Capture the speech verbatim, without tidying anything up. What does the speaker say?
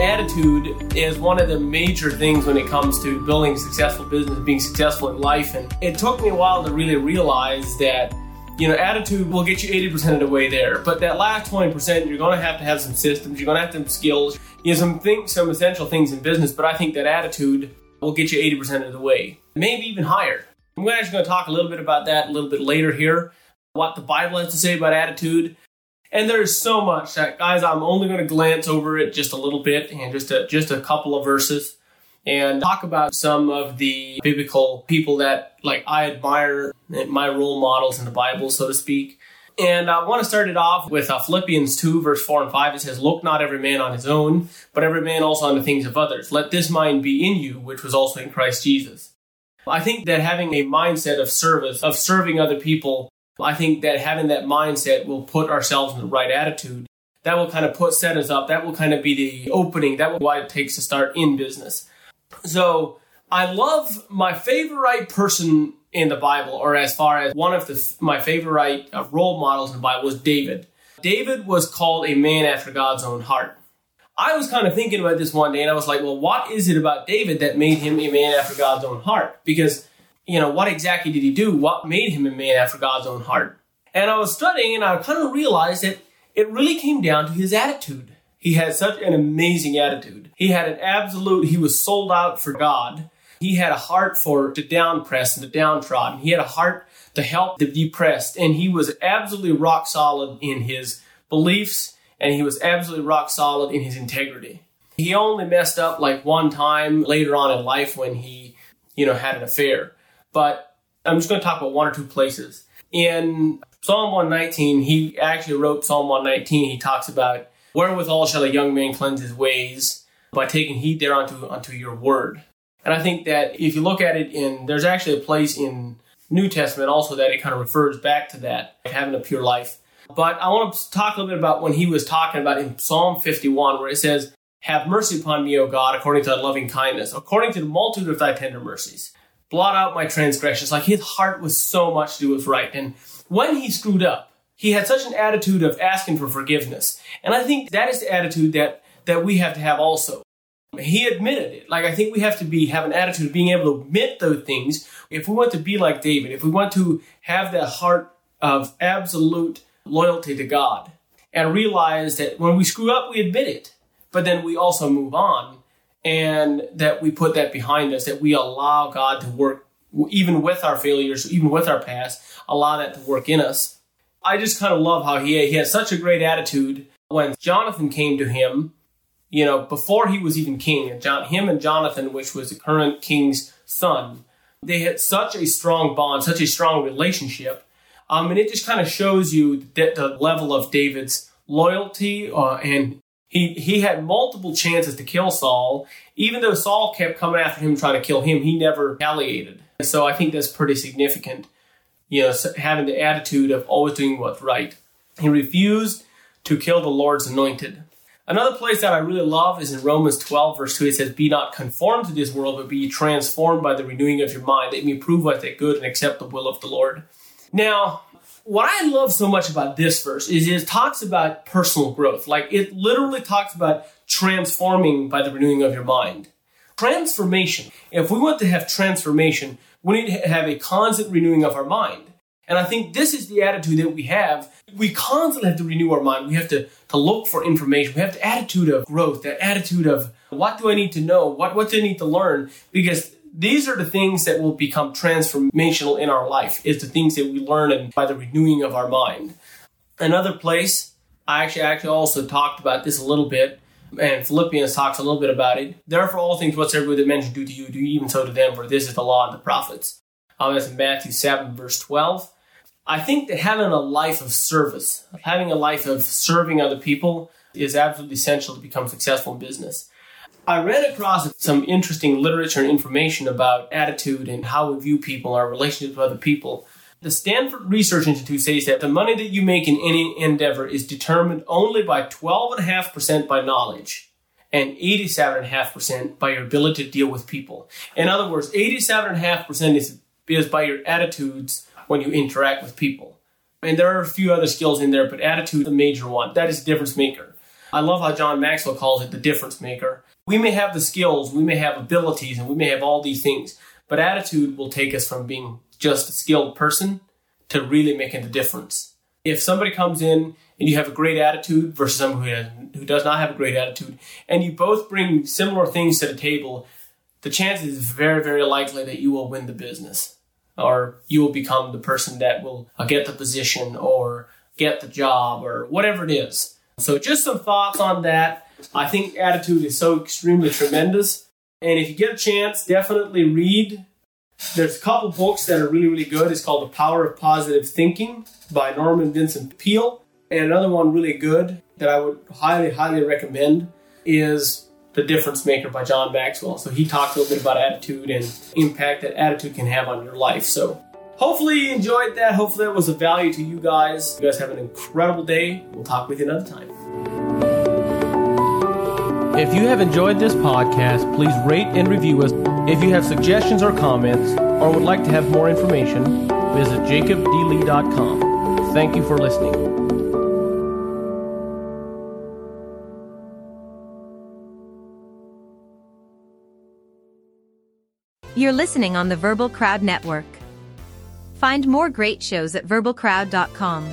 Attitude is one of the major things when it comes to building a successful business, being successful in life. And it took me a while to really realize that, you know, attitude will get you eighty percent of the way there. But that last twenty percent, you're going to have to have some systems, you're going to have to have skills, you know, some things, some essential things in business. But I think that attitude will get you eighty percent of the way, maybe even higher. I'm actually going to talk a little bit about that a little bit later here, what the Bible has to say about attitude. And there's so much that, guys, I'm only going to glance over it just a little bit and just a, just a couple of verses and talk about some of the biblical people that, like, I admire, my role models in the Bible, so to speak. And I want to start it off with uh, Philippians two, verse four and five. It says, "Look not every man on his own, but every man also on the things of others. Let this mind be in you, which was also in Christ Jesus." I think that having a mindset of service, of serving other people, I think that having that mindset will put ourselves in the right attitude. That will kind of put set us up. That will kind of be the opening. That will be why it takes to start in business. So I love my favorite person in the Bible, or as far as one of the, my favorite role models in the Bible, was David. David was called a man after God's own heart. I was kind of thinking about this one day, and I was like, well, what is it about David that made him a man after God's own heart? Because, you know, what exactly did he do? What made him a man after God's own heart? And I was studying, and I kind of realized that it really came down to his attitude. He had such an amazing attitude. He had an absolute, he was sold out for God. He had a heart for the downpressed and the downtrodden. He had a heart to help the depressed. And he was absolutely rock solid in his beliefs, and he was absolutely rock solid in his integrity. He only messed up like one time later on in life when he, you know, had an affair. But I'm just going to talk about one or two places. In Psalm one nineteen, he actually wrote Psalm one nineteen. He talks about, "Wherewithal shall a young man cleanse his ways? By taking heed thereunto unto your word." And I think that if you look at it in, there's actually a place in New Testament also that it kind of refers back to that, having a pure life. But I want to talk a little bit about when he was talking about in Psalm fifty-one, where it says, "Have mercy upon me, O God, according to thy loving kindness, according to the multitude of thy tender mercies. Blot out my transgressions." Like, his heart was so much to do with right. And when he screwed up, he had such an attitude of asking for forgiveness. And I think that is the attitude that, that we have to have also. He admitted it. Like, I think we have to be have an attitude of being able to admit those things. If we want to be like David, if we want to have that heart of absolute loyalty to God and realize that when we screw up, we admit it, but then we also move on, and that we put that behind us, that we allow God to work even with our failures, even with our past, allow that to work in us. I just kind of love how he, he had such a great attitude when Jonathan came to him, you know, before he was even king. And John, him and Jonathan, which was the current king's son, they had such a strong bond, such a strong relationship. Um, and it just kind of shows you the, the level of David's loyalty. Uh, and he he had multiple chances to kill Saul. Even though Saul kept coming after him, trying to kill him, he never retaliated. And so I think that's pretty significant. You know, having the attitude of always doing what's right. He refused to kill the Lord's anointed. Another place that I really love is in Romans twelve, verse two. It says, "Be not conformed to this world, but be transformed by the renewing of your mind, that you may prove what is good and accept the will of the Lord." Now, what I love so much about this verse is it talks about personal growth. Like, it literally talks about transforming by the renewing of your mind. Transformation. If we want to have transformation, we need to have a constant renewing of our mind. And I think this is the attitude that we have. We constantly have to renew our mind. We have to, to look for information. We have the attitude of growth, that attitude of what do I need to know? What, what do I need to learn? Because these are the things that will become transformational in our life. It's the things that we learn and by the renewing of our mind. Another place, I actually, actually also talked about this a little bit, and Philippians talks a little bit about it. "Therefore, all things whatsoever that men should do to you, do even so to them, for this is the law and the prophets." Um, that's in Matthew seven, verse twelve. I think that having a life of service, having a life of serving other people is absolutely essential to become successful in business. I ran across some interesting literature and information about attitude and how we view people, our relationships with other people. The Stanford Research Institute says that the money that you make in any endeavor is determined only by twelve point five percent by knowledge and eighty-seven point five percent by your ability to deal with people. In other words, eighty-seven point five percent is, is by your attitudes when you interact with people. And there are a few other skills in there, but attitude is the major one. That is the difference maker. I love how John Maxwell calls it the difference maker. We may have the skills, we may have abilities, and we may have all these things, but attitude will take us from being just a skilled person to really making a difference. If somebody comes in and you have a great attitude versus someone who, has, who does not have a great attitude, and you both bring similar things to the table, the chance is very, very likely that you will win the business, or you will become the person that will get the position or get the job or whatever it is. So just some thoughts on that. I think attitude is so extremely tremendous. And if you get a chance, definitely read. There's a couple books that are really, really good. It's called The Power of Positive Thinking by Norman Vincent Peale. And another one really good that I would highly, highly recommend is The Difference Maker by John Maxwell. So he talked a little bit about attitude and impact that attitude can have on your life. So hopefully you enjoyed that. Hopefully that was of value to you guys. You guys have an incredible day. We'll talk with you another time. If you have enjoyed this podcast, please rate and review us. If you have suggestions or comments or would like to have more information, visit Jacob D Lee dot com. Thank you for listening. You're listening on the Verbal Crowd Network. Find more great shows at Verbal Crowd dot com.